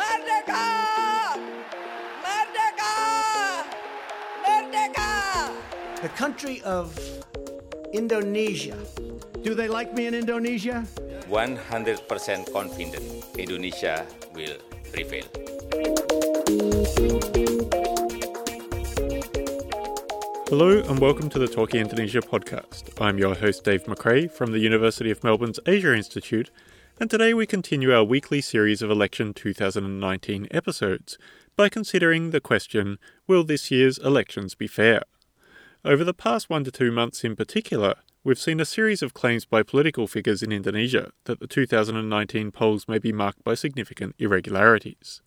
Merdeka! Merdeka! Merdeka! The country of Indonesia. Do they like me in Indonesia? 100% confident Indonesia will prevail. Hello and welcome to the Talking Indonesia podcast. I'm your host Dave McRae from the University of Melbourne's Asia Institute, and today we continue our weekly series of election 2019 episodes by considering the question, will this year's elections be fair? Over the past 1 to 2 months in particular, we've seen a series of claims by political figures in Indonesia that the 2019 polls may be marked by significant irregularities.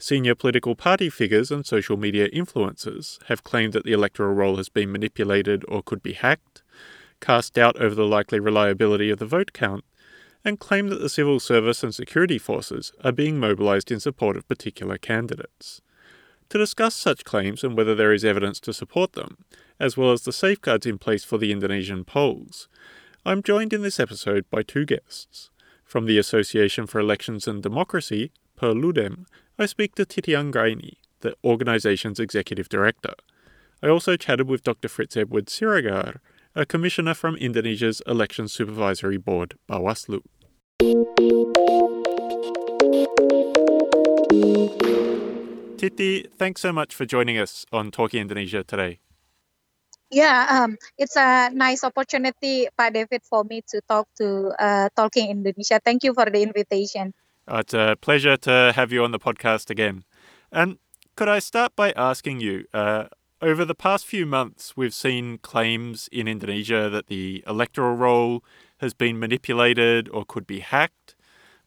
Senior political party figures and social media influencers have claimed that the electoral roll has been manipulated or could be hacked, cast doubt over the likely reliability of the vote count, and claim that the civil service and security forces are being mobilised in support of particular candidates. To discuss such claims and whether there is evidence to support them, as well as the safeguards in place for the Indonesian polls, I'm joined in this episode by two guests. From the Association for Elections and Democracy, Per Ludem, I speak to Titi Anggraini, the organisation's executive director. I also chatted with Dr. Fritz Edward Siregar, a commissioner from Indonesia's Election Supervisory Board, Bawaslu. Titi, thanks so much for joining us on Talking Indonesia today. Yeah, it's a nice opportunity, Pak David, for me to talk to Talking Indonesia. Thank you for the invitation. It's a pleasure to have you on the podcast again. And could I start by asking you, over the past few months, we've seen claims in Indonesia that the electoral roll has been manipulated or could be hacked,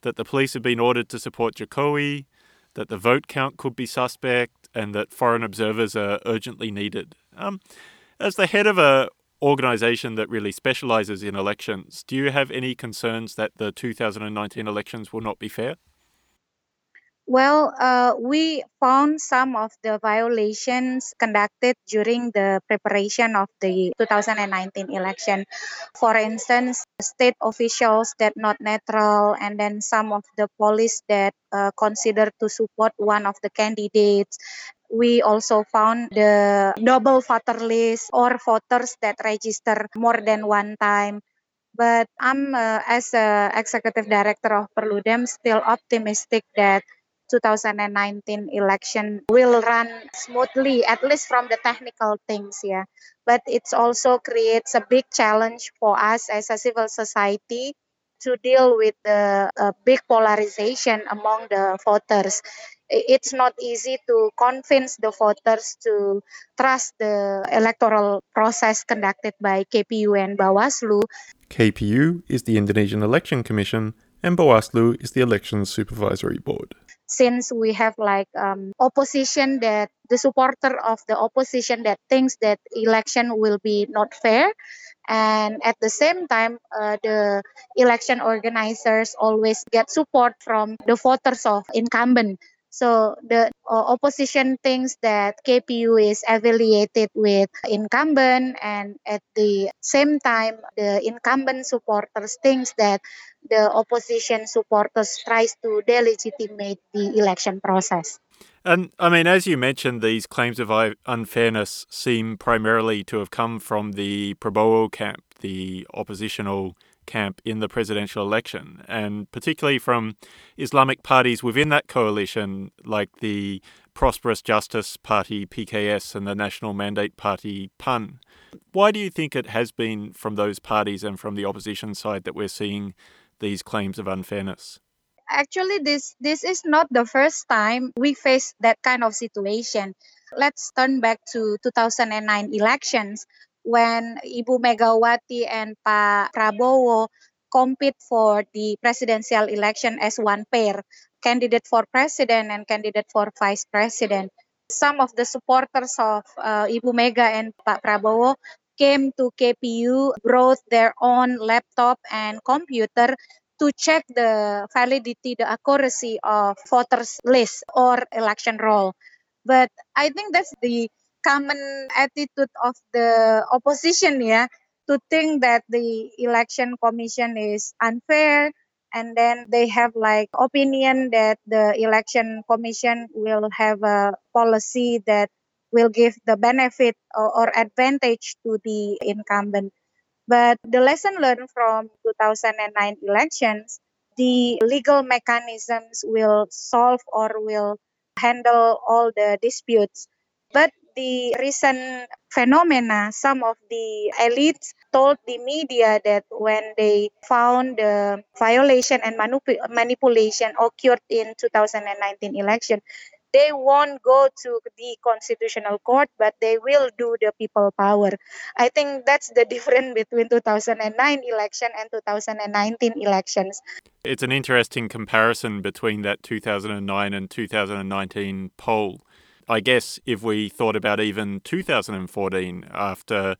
that the police have been ordered to support Jokowi, that the vote count could be suspect, and that foreign observers are urgently needed. As the head of a organisation that really specialises in elections, do you have any concerns that the 2019 elections will not be fair? Well, we found some of the violations conducted during the preparation of the 2019 election. For instance, state officials that not neutral, and then some of the police that considered to support one of the candidates. We also found the double voter list or voters that register more than one time. But I'm, as an executive director of Per Ludem, still optimistic that 2019 election will run smoothly, at least from the technical things, yeah. But it also creates a big challenge for us as a civil society to deal with the big polarization among the voters. It's not easy to convince the voters to trust the electoral process conducted by KPU and Bawaslu. KPU is the Indonesian Election Commission and Bawaslu is the Elections Supervisory Board. Since we have opposition that the supporter of the opposition that thinks that election will be not fair. And at the same time, the election organizers always get support from the voters of incumbent. So the opposition thinks that KPU is affiliated with incumbent, and at the same time, the incumbent supporters thinks that the opposition supporters tries to delegitimate the election process. And I mean, as you mentioned, these claims of unfairness seem primarily to have come from the Prabowo camp, the oppositional camp in the presidential election, and particularly from Islamic parties within that coalition, like the Prosperous Justice Party, PKS, and the National Mandate Party, PAN. Why do you think it has been from those parties and from the opposition side that we're seeing these claims of unfairness? Actually, this is not the first time we face that kind of situation. Let's turn back to 2009 elections, when Ibu Megawati and Pak Prabowo compete for the presidential election as one pair, candidate for president and candidate for vice president. Some of the supporters of Ibu Mega and Pak Prabowo came to KPU, brought their own laptop and computer to check the validity, the accuracy of voters list or election roll. But I think that's the common attitude of the opposition, yeah, to think that the election commission is unfair, And then they have like opinion that the election commission will have a policy that will give the benefit or advantage to the incumbent. But the lesson learned from 2009 elections, the legal mechanisms will solve or will handle all the disputes. But the recent phenomena, some of the elites told the media that when they found the violation and manipulation occurred in 2019 election, they won't go to the constitutional court, but they will do the people power. I think that's the difference between 2009 election and 2019 elections. It's an interesting comparison between that 2009 and 2019 poll. I guess if we thought about even 2014, after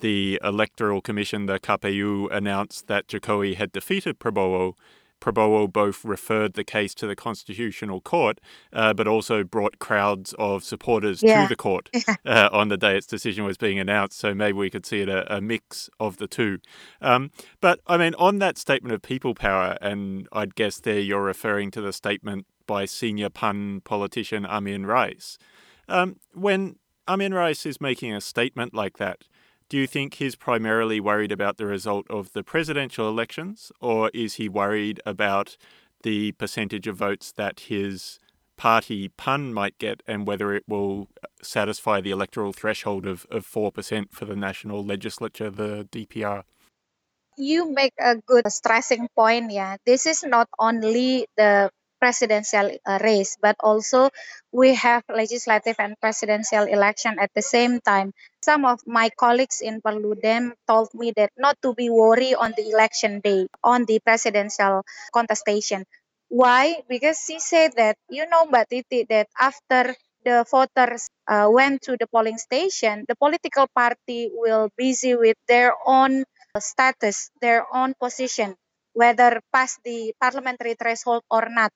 the Electoral Commission, the KPU, announced that Jokowi had defeated Prabowo, Prabowo both referred the case to the Constitutional Court, but also brought crowds of supporters to the court on the day its decision was being announced. So maybe we could see it a mix of the two. But I mean, on that statement of people power, and I'd guess there you're referring to the statement by senior PAN politician Amien Rais. When Amien Rais is making a statement like that, do you think he's primarily worried about the result of the presidential elections, or is he worried about the percentage of votes that his party PAN might get and whether it will satisfy the electoral threshold of 4% for the national legislature, the DPR? You make a good stressing point, This is not only the presidential race, but also we have legislative and presidential election at the same time. Some of my colleagues in Per Ludem told me that not to be worried on the election day, on the presidential contestation. Why? Because she said that, you know, Mbak Titi, that after the voters went to the polling station, the political party will busy with their own status, their own position, whether past the parliamentary threshold or not.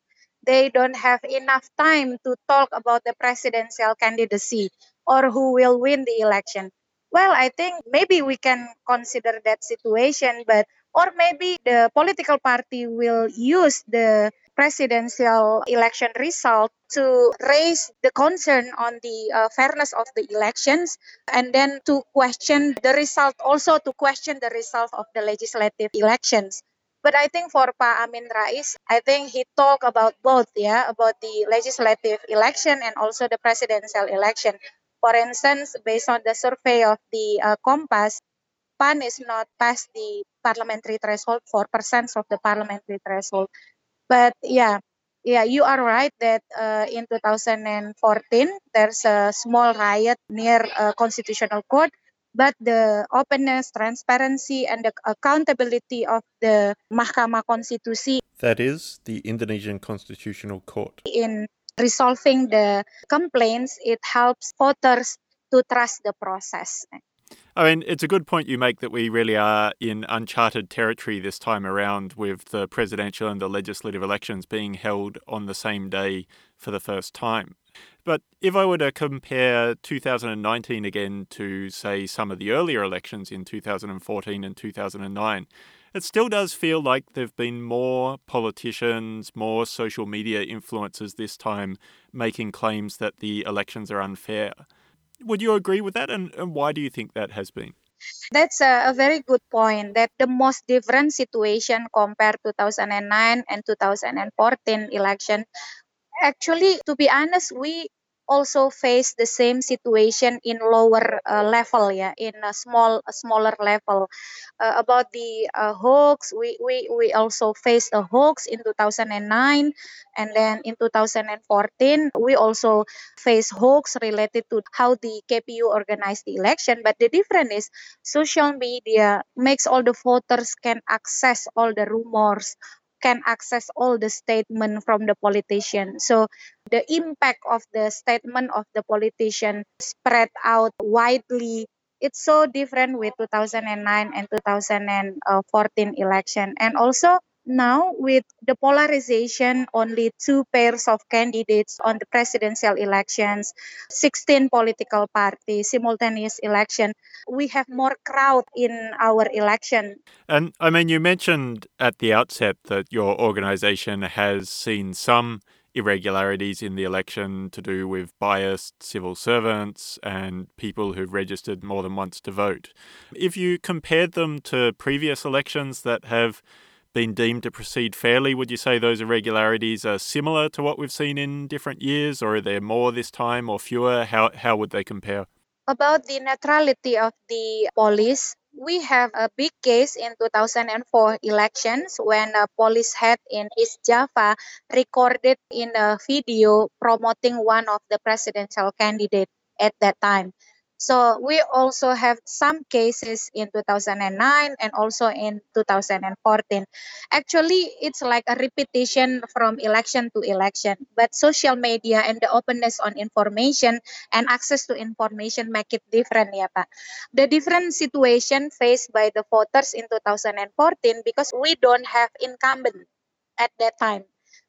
They don't have enough time to talk about the presidential candidacy or who will win the election. Well, I think maybe we can consider that situation, but or maybe the political party will use the presidential election result to raise the concern on the fairness of the elections, and then to question the result, also to question the result of the legislative elections. But I think for Pak Amien Rais, I think he talked about both, about the legislative election and also the presidential election. For instance, based on the survey of the Kompas, PAN is not past the parliamentary threshold, 4% of the parliamentary threshold. But you are right that in 2014, there's a small riot near Constitutional Court. But the openness, transparency, and the accountability of the Mahkamah Konstitusi, that is, the Indonesian Constitutional Court, in resolving the complaints, it helps voters to trust the process. I mean, it's a good point you make that we really are in uncharted territory this time around, with the presidential and the legislative elections being held on the same day for the first time. But if I were to compare 2019 again to, say, some of the earlier elections in 2014 and 2009, it still does feel like there have been more politicians, more social media influencers this time making claims that the elections are unfair. Would you agree with that? And why do you think that has been? That's a very good point, that the most different situation compared 2009 and 2014 election. Actually, to be honest, we also face the same situation in lower level, in a smaller level. About the hoax, we also faced a hoax in 2009, and then in 2014, we also faced hoax related to how the KPU organized the election. But the difference is social media makes all the voters can access all the rumors, can access all the statement from the politician. So the impact of the statement of the politician spread out widely. It's so different with 2009 and 2014 election. And also now with the polarization, only two pairs of candidates on the presidential elections, 16 political parties, simultaneous election, we have more crowd in our election. And I mean, you mentioned at the outset that your organization has seen some irregularities in the election to do with biased civil servants and people who've registered more than once to vote. If you compared them to previous elections that have been deemed to proceed fairly, would you say those irregularities are similar to what we've seen in different years, or are there more this time or fewer? How would they compare? About the neutrality of the police, we have a big case in 2004 elections when a police head in East Java recorded in a video promoting one of the presidential candidates at that time. So we also have some cases in 2009 and also in 2014. Actually, it's like a repetition from election to election. But social media and the openness on information and access to information make it different, ya Pak. The different situation faced by the voters in 2014 because we don't have incumbent at that time.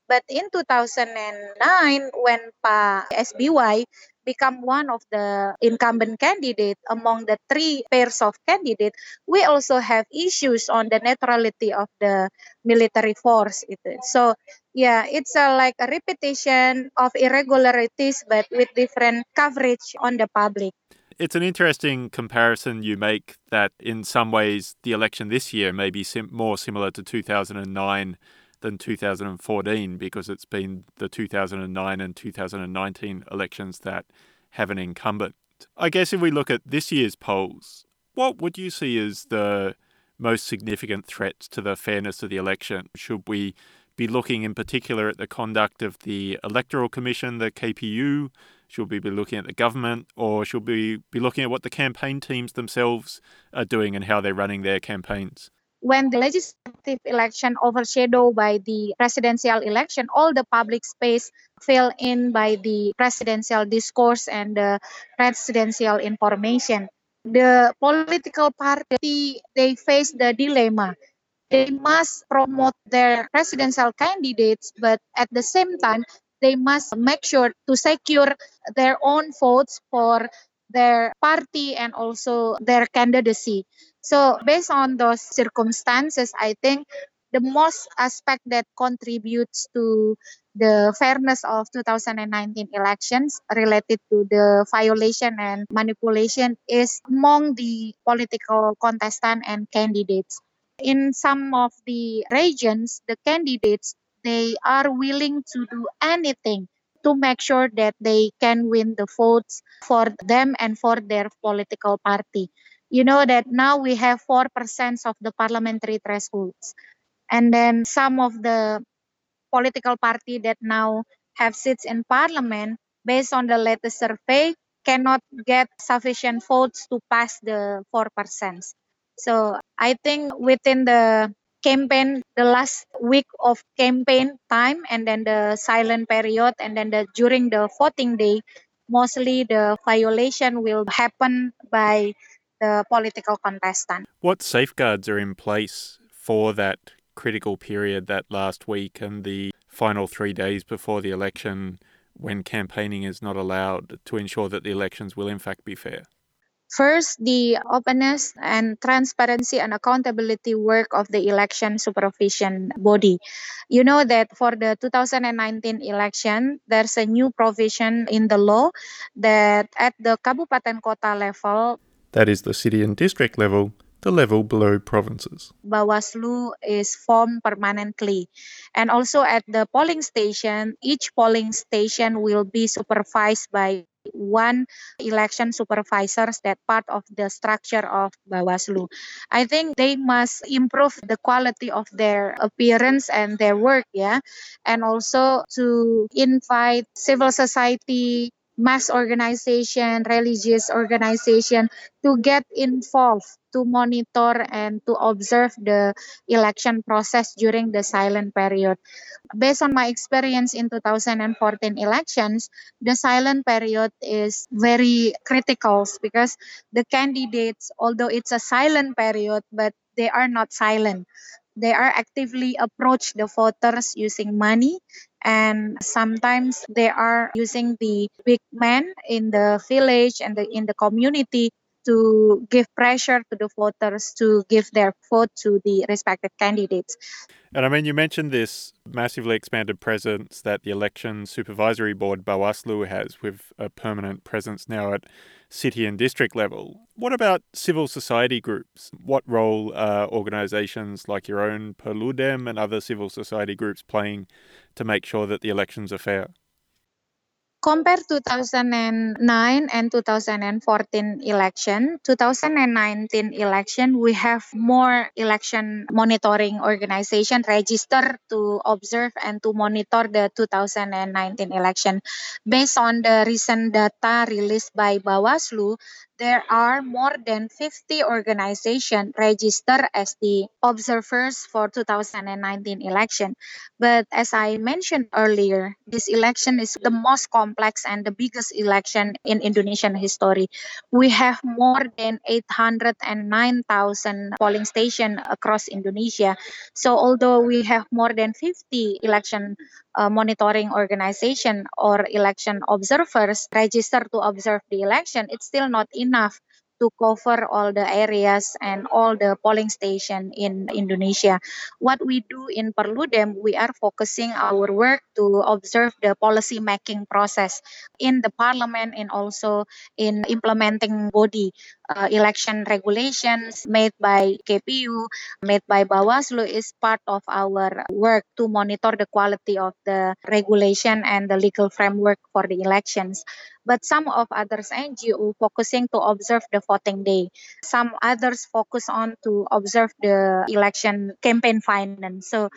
But in 2009, when Pak SBY become one of the incumbent candidates among the three pairs of candidates, we also have issues on the neutrality of the military force. So, yeah, it's like a repetition of irregularities, but with different coverage on the public. It's an interesting comparison you make that in some ways the election this year may be more similar to 2009 than 2014, because it's been the 2009 and 2019 elections that have an incumbent. I guess if we look at this year's polls, what would you see as the most significant threats to the fairness of the election? Should we be looking in particular at the conduct of the Electoral Commission, the KPU? Should we be looking at the government? Or should we be looking at what the campaign teams themselves are doing and how they're running their campaigns? When the legislative election overshadowed by the presidential election, all the public space fell in by the presidential discourse and the presidential information. The political party, they face the dilemma. They must promote their presidential candidates, but at the same time, they must make sure to secure their own votes for their party and also their candidacy. So based on those circumstances, I think the most aspect that contributes to the fairness of 2019 elections related to the violation and manipulation is among the political contestants and candidates. In some of the regions, the candidates, they are willing to do anything to make sure that they can win the votes for them and for their political party. You know that now we have 4% of the parliamentary thresholds. And then some of the political party that now have seats in parliament, based on the latest survey, cannot get sufficient votes to pass the 4%. So I think within the campaign, the last week of campaign time, and then the silent period, and then during the voting day, mostly the violation will happen by the political contestant. What safeguards are in place for that critical period, that last week and the final 3 days before the election, when campaigning is not allowed, to ensure that the elections will in fact be fair? First, the openness and transparency and accountability work of the election supervision body. You know that for the 2019 election, there's a new provision in the law that at the Kabupaten Kota level, that is the city and district level, the level below provinces, Bawaslu is formed permanently. And also at the polling station, each polling station will be supervised by one election supervisors that part of the structure of Bawaslu. I think they must improve the quality of their appearance and their work, yeah. And also to invite civil society, mass organization, religious organization to get involved, to monitor and to observe the election process during the silent period. Based on my experience in 2014 elections, the silent period is very critical because the candidates, although it's a silent period, but they are not silent. they are actively approach the voters using money, and sometimes they are using the big men in the village and in the community to give pressure to the voters to give their vote to the respective candidates. And I mean, you mentioned this massively expanded presence that the Election Supervisory Board, Bawaslu, has, with a permanent presence now at city and district level. What about civil society groups? What role are organisations like your own, Per Ludem, and other civil society groups playing to make sure that the elections are fair? Compare 2009 and 2014 election. 2019 election, we have more election monitoring organization registered to observe and to monitor the 2019 election. Based on the recent data released by Bawaslu, there are more than 50 organizations registered as the observers for 2019 election. But as I mentioned earlier, this election is the most complex and the biggest election in Indonesian history. We have more than 809,000 polling stations across Indonesia. So although we have more than 50 election monitoring organization or election observers registered to observe the election, it's still not enough to cover all the areas and all the polling station in Indonesia. What we do in Per Ludem, we are focusing our work to observe the policy making process in the parliament and also in implementing body. Election regulations made by KPU, made by Bawaslu is part of our work to monitor the quality of the regulation and the legal framework for the elections. But some of others NGO focusing to observe the voting day. Some others focus on to observe the election campaign finance. So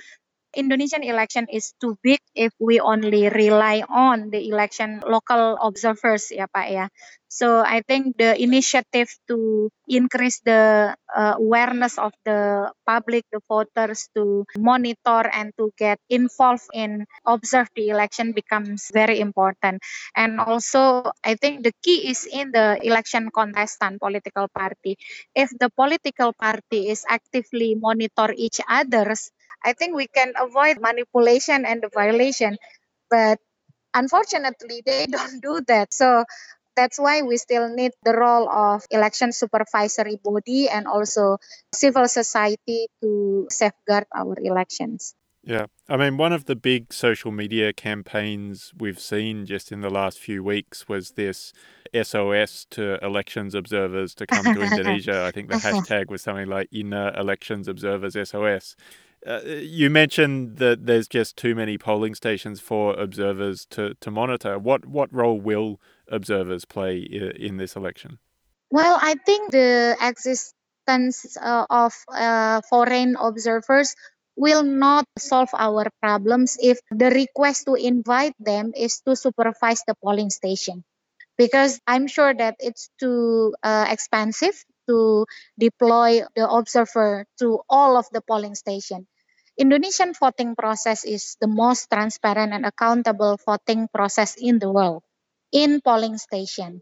Indonesian election is too big if we only rely on the election local observers, ya Pak ya. So I think the initiative to increase the awareness of the public, the voters, to monitor and to get involved in observe the election becomes very important. And also, I think the key is in the election contestant political party. If the political party is actively monitor each other's, I think we can avoid manipulation and the violation, but unfortunately, they don't do that. So that's why we still need the role of election supervisory body and also civil society to safeguard our elections. Yeah. I mean, one of the big social media campaigns we've seen just in the last few weeks was this SOS to elections observers to come to Indonesia. I think the hashtag was something like Inner Elections Observers SOS. You mentioned that there's just too many polling stations for observers to monitor. What role will observers play in this election? Well, I think the existence of foreign observers will not solve our problems if the request to invite them is to supervise the polling station. Because I'm sure that it's too expensive to deploy the observer to all of the polling station. Indonesian voting process is the most transparent and accountable voting process in the world, in polling station,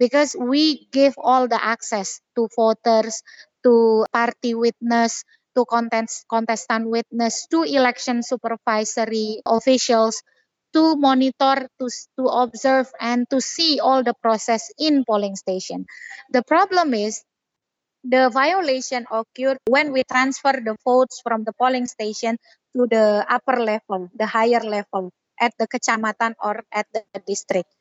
because we give all the access to voters, to party witness, to contestant witness, to election supervisory officials, to monitor, to observe, and to see all the process in polling station. The problem is, the violation occurred when we transfer the votes from the polling station to the upper level, the higher level, at the kecamatan or at the district.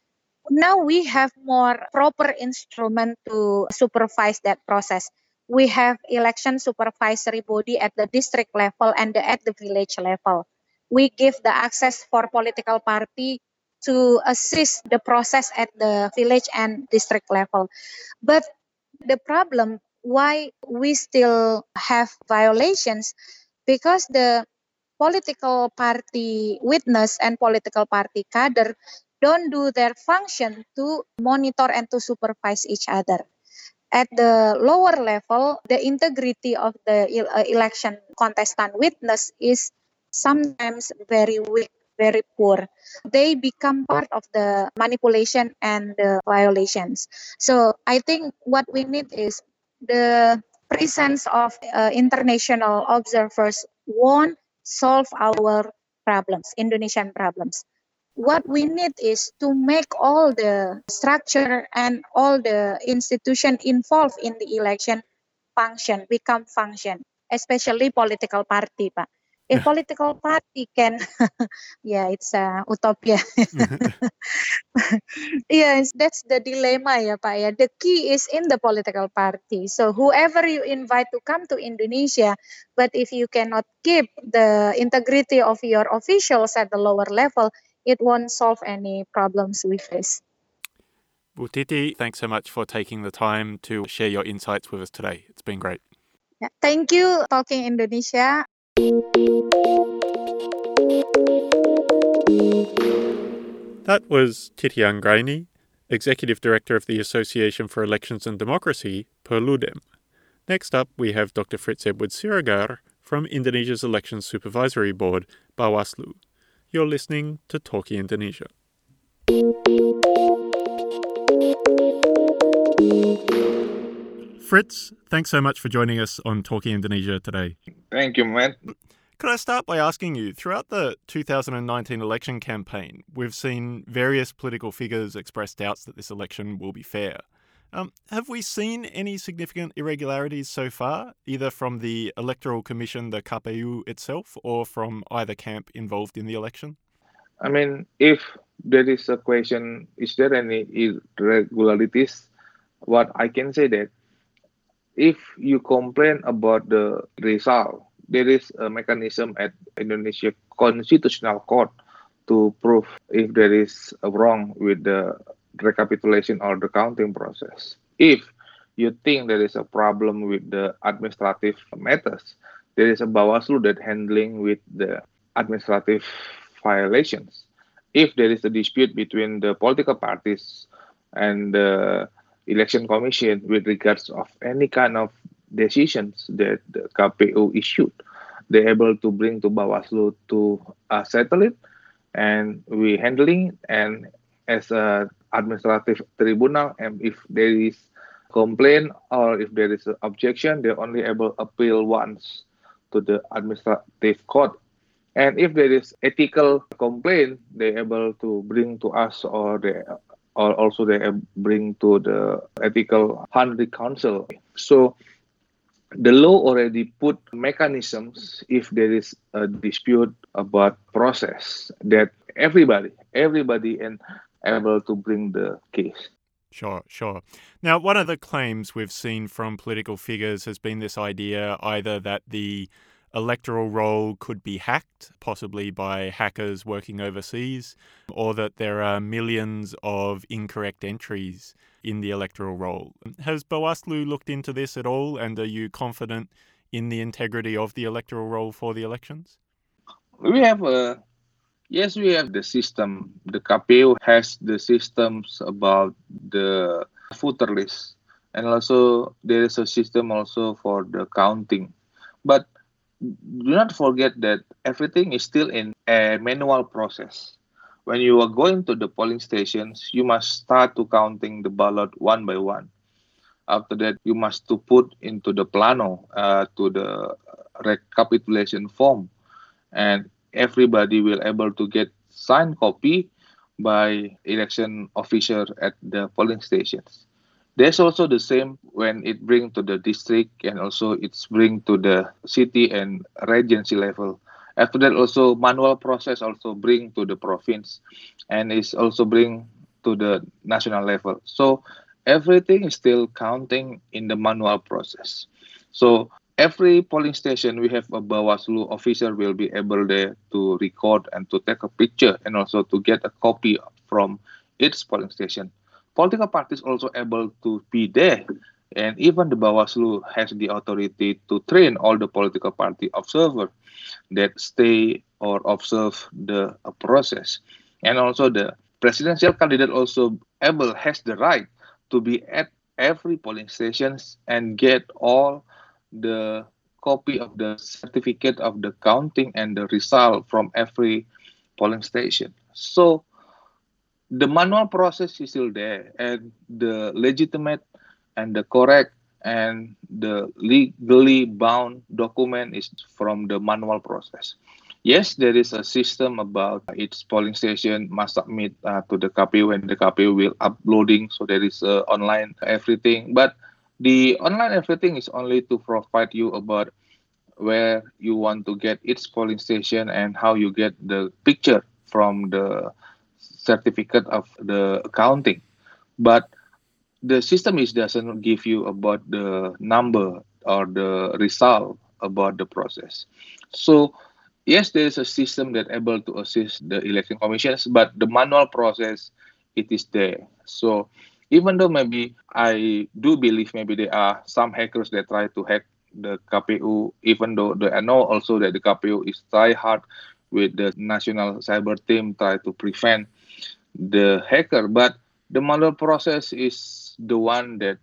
Now we have more proper instrument to supervise that process. We have election supervisory body at the district level and at the village level. We give the access for political party to assist the process at the village and district level. But the problem why we still have violations, because the political party witness and political party cadre don't do their function to monitor and to supervise each other. At the lower level, the integrity of the election contestant witness is sometimes very weak, very poor. They become part of the manipulation and the violations. So I think what we need is the presence of international observers won't solve our problems, Indonesian problems. What we need is to make all the structure and all the institution involved in the election function, become function, especially political party, Pak. If political party can, it's utopia. Yes, that's the dilemma ya Pak ya. The key is in the political party. So whoever you invite to come to Indonesia, but if you cannot keep the integrity of your officials at the lower level, it won't solve any problems we face. Well, Titi, thanks so much for taking the time to share your insights with us today. It's been great. Yeah, thank you, Talking Indonesia. That was Titi Anggraini, Executive Director of the Association for Elections and Democracy, Per Ludem. Next up, we have Dr. Fritz Edward Siregar from Indonesia's Elections Supervisory Board, Bawaslu. You're listening to Talking Indonesia. Fritz, thanks so much for joining us on Talking Indonesia today. Thank you, Matt. Could I start by asking you, throughout the 2019 election campaign, we've seen various political figures express doubts that this election will be fair. Have we seen any significant irregularities so far, either from the Electoral Commission, the KPU itself, or from either camp involved in the election? I mean, if there is a question, is there any irregularities? What I can say that if you complain about the result, there is a mechanism at Indonesia Constitutional Court to prove if there is a wrong with the recapitulation or the counting process. If you think there is a problem with the administrative matters, there is a Bawaslu that handling with the administrative violations. If there is a dispute between the political parties and the Election Commission with regards of any kind of decisions that the KPU issued, they're able to bring to Bawaslu to settle it, and we handling it. And as a administrative tribunal, and if there is complaint or if there is an objection, they're only able appeal once to the administrative court. And if there is ethical complaint, they're able to bring to us, or also they bring to the ethical hundred council. So the law already put mechanisms if there is a dispute about process that everybody and able to bring the case. Sure. Now, one of the claims we've seen from political figures has been this idea either that the electoral roll could be hacked, possibly by hackers working overseas, or that there are millions of incorrect entries in the electoral roll. Has Bawaslu looked into this at all, and are you confident in the integrity of the electoral roll for the elections? Yes, we have the system. The KPU has the systems about the voter list, and also there is a system also for the counting. But do not forget that everything is still in a manual process. When you are going to the polling stations, you must start to counting the ballot one by one. After that, you must to put into the plano to the recapitulation form, and everybody will able to get signed copy by election officer at the polling stations. There's also the same when it bring to the district, and also it's bring to the city and regency level. After that, also manual process also bring to the province, and it's also bring to the national level. So everything is still counting in the manual process. So every polling station, we have a Bawaslu officer will be able there to record and to take a picture, and also to get a copy from its polling station. Political parties also able to be there, and even the Bawaslu has the authority to train all the political party observer that stay or observe the process. And also the presidential candidate also able has the right to be at every polling stations and get all the copy of the certificate of the counting and the result from every polling station. So the manual process is still there, and the legitimate and the correct and the legally bound document is from the manual process. Yes, there is a system about each polling station must submit to the KPU, and the KPU will uploading, so there is online everything. But the online everything is only to provide you about where you want to get each polling station and how you get the picture from the certificate of the accounting. But the system is doesn't give you about the number or the result about the process. So yes, there is a system that able to assist the election commissions, but the manual process, it is there. So even though maybe I do believe maybe there are some hackers that try to hack the KPU, even though I know also that the KPU is try hard with the national cyber team try to prevent the hacker, but the manual process is the one that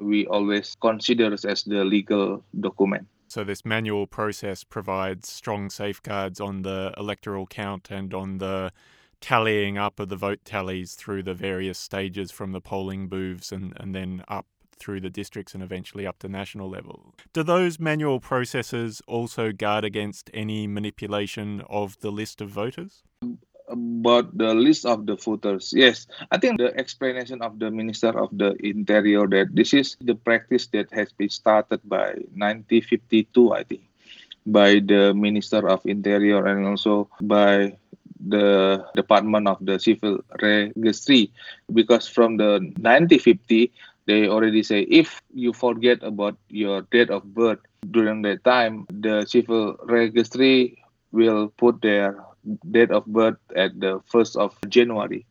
we always consider as the legal document. So this manual process provides strong safeguards on the electoral count and on the tallying up of the vote tallies through the various stages from the polling booths and then up through the districts and eventually up to national level. Do those manual processes also guard against any manipulation of the list of voters? About the list of the voters, yes. I think the explanation of the Minister of the Interior that this is the practice that has been started by 1952, I think, by the Minister of Interior and also by the Department of the Civil Registry, because from the 1950, they already say if you forget about your date of birth during that time, the Civil Registry will put their date of birth at the 1st of January.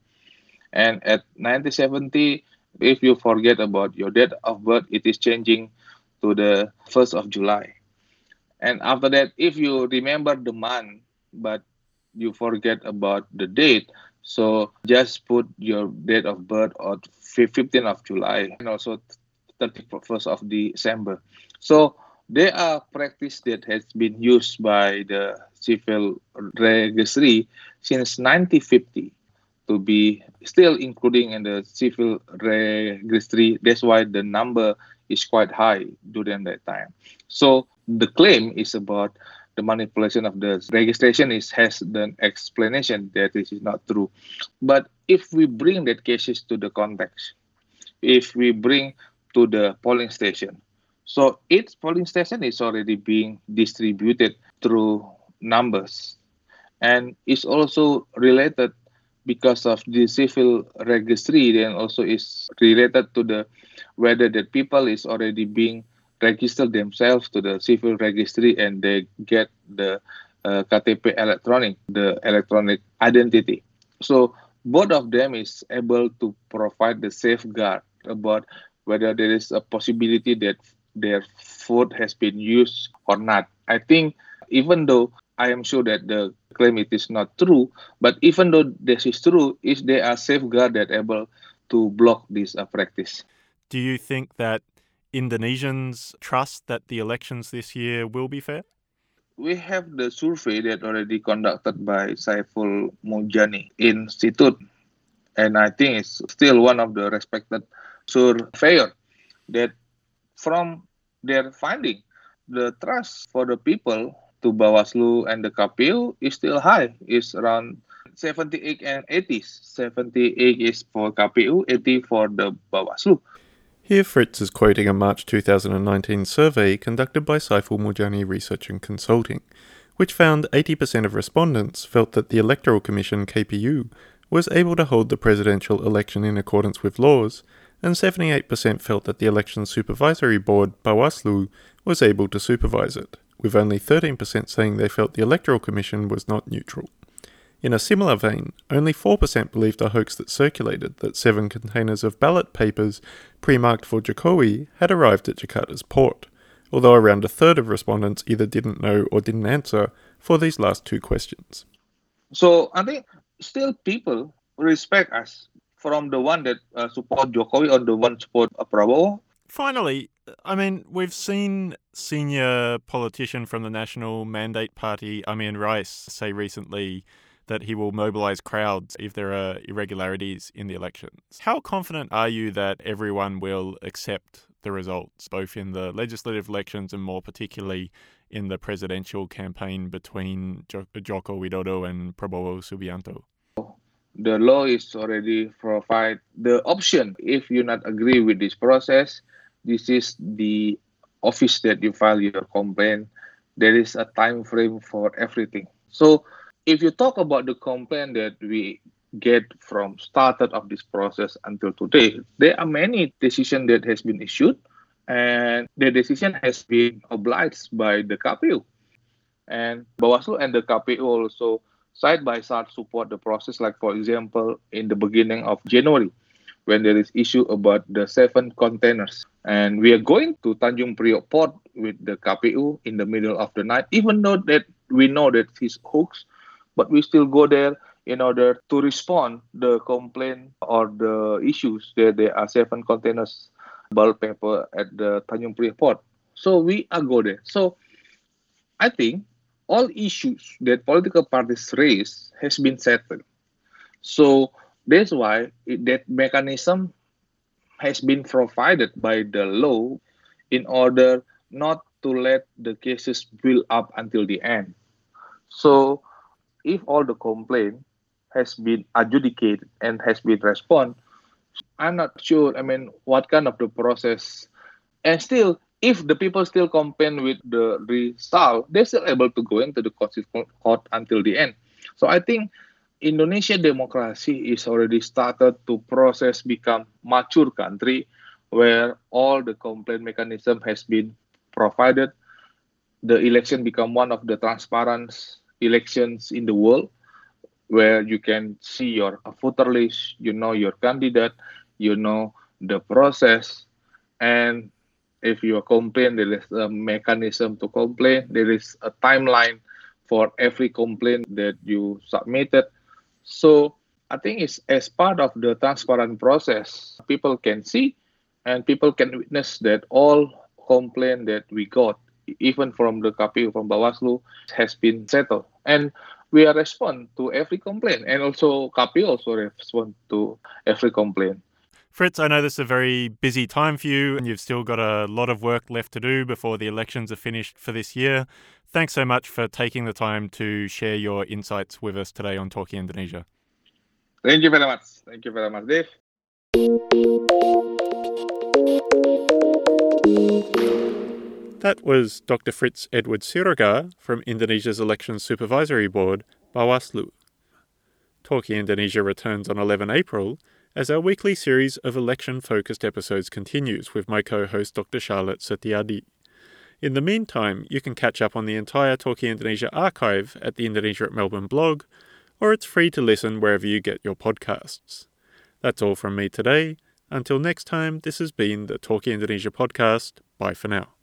And at 1970, if you forget about your date of birth, it is changing to the 1st of July. And after that, if you remember the month, but you forget about the date, so just put your date of birth on 15th of July and also 31st of December. So there are practice that has been used by the Civil Registry since 1950 to be still including in the Civil Registry. That's why the number is quite high during that time. So the claim is about the manipulation of the registration has an explanation that this is not true. But if we bring that cases to the context, if we bring to the polling station, so each polling station is already being distributed through numbers. And it's also related because of the Civil Registry, then also is related to the whether the people is already being register themselves to the Civil Registry and they get the KTP electronic, the electronic identity. So both of them is able to provide the safeguard about whether there is a possibility that their vote has been used or not. I think even though I am sure that the claim it is not true, but even though this is true, is there a safeguard that able to block this practice. Do you think that Indonesians trust that the elections this year will be fair? We have the survey that already conducted by Saiful Mujani Institute, and I think it's still one of the respected surveyor that from their finding, the trust for the people to Bawaslu and the KPU is still high. It's around 78 and 80s. 78 is for KPU, 80 for the Bawaslu. Here Fritz is quoting a March 2019 survey conducted by Saiful Mujani Research and Consulting, which found 80% of respondents felt that the Electoral Commission KPU was able to hold the presidential election in accordance with laws, and 78% felt that the Election Supervisory Board Bawaslu was able to supervise it, with only 13% saying they felt the Electoral Commission was not neutral. In a similar vein, only 4% believed a hoax that circulated that 7 containers of ballot papers pre-marked for Jokowi had arrived at Jakarta's port, although around a third of respondents either didn't know or didn't answer for these last two questions. So I think still people respect us from the one that support Jokowi or the one support Prabowo. Finally, I mean, we've seen senior politician from the National Mandate Party, Amien Rais, say recently that he will mobilise crowds if there are irregularities in the elections. How confident are you that everyone will accept the results, both in the legislative elections and more particularly in the presidential campaign between Joko Widodo and Prabowo Subianto? The law is already provide the option. If you not agree with this process, this is the office that you file your complaint. There is a time frame for everything. So if you talk about the complaint that we get from started of this process until today, there are many decisions that has been issued, and the decision has been obliged by the KPU. And Bawaslu and the KPU also side by side support the process, like for example, in the beginning of January, when there is issue about the 7 containers. And we are going to Tanjung Priok port with the KPU in the middle of the night, even though that we know that it's hoax, but we still go there in order to respond the complaint or the issues that there are 7 containers ballot paper at the Tanjung Priok port. So we are go there. So I think all issues that political parties raise has been settled. So that's why that mechanism has been provided by the law in order not to let the cases build up until the end. So if all the complaint has been adjudicated and has been responded, I'm not sure, what kind of the process. And still, if the people still complain with the result, they're still able to go into the court until the end. So I think Indonesia democracy is already started to process become mature country where all the complaint mechanism has been provided. The election become one of the transparent elections in the world where you can see your voter list, you know your candidate, you know the process, and if you complain, there is a mechanism to complain. There is a timeline for every complaint that you submitted. So I think it's as part of the transparent process, people can see and people can witness that all complaint that we got, even from the KPU, from Bawaslu, has been settled. And we are respond to every complaint. And also KPU also respond to every complaint. Fritz, I know this is a very busy time for you and you've still got a lot of work left to do before the elections are finished for this year. Thanks so much for taking the time to share your insights with us today on Talking Indonesia. Thank you very much. Thank you very much, Dave. That was Dr. Fritz Edward Siregar from Indonesia's Elections Supervisory Board, Bawaslu. Talking Indonesia returns on 11 April as our weekly series of election-focused episodes continues with my co-host Dr. Charlotte Setiadi. In the meantime, you can catch up on the entire Talking Indonesia archive at the Indonesia at Melbourne blog, or it's free to listen wherever you get your podcasts. That's all from me today. Until next time, this has been the Talking Indonesia podcast. Bye for now.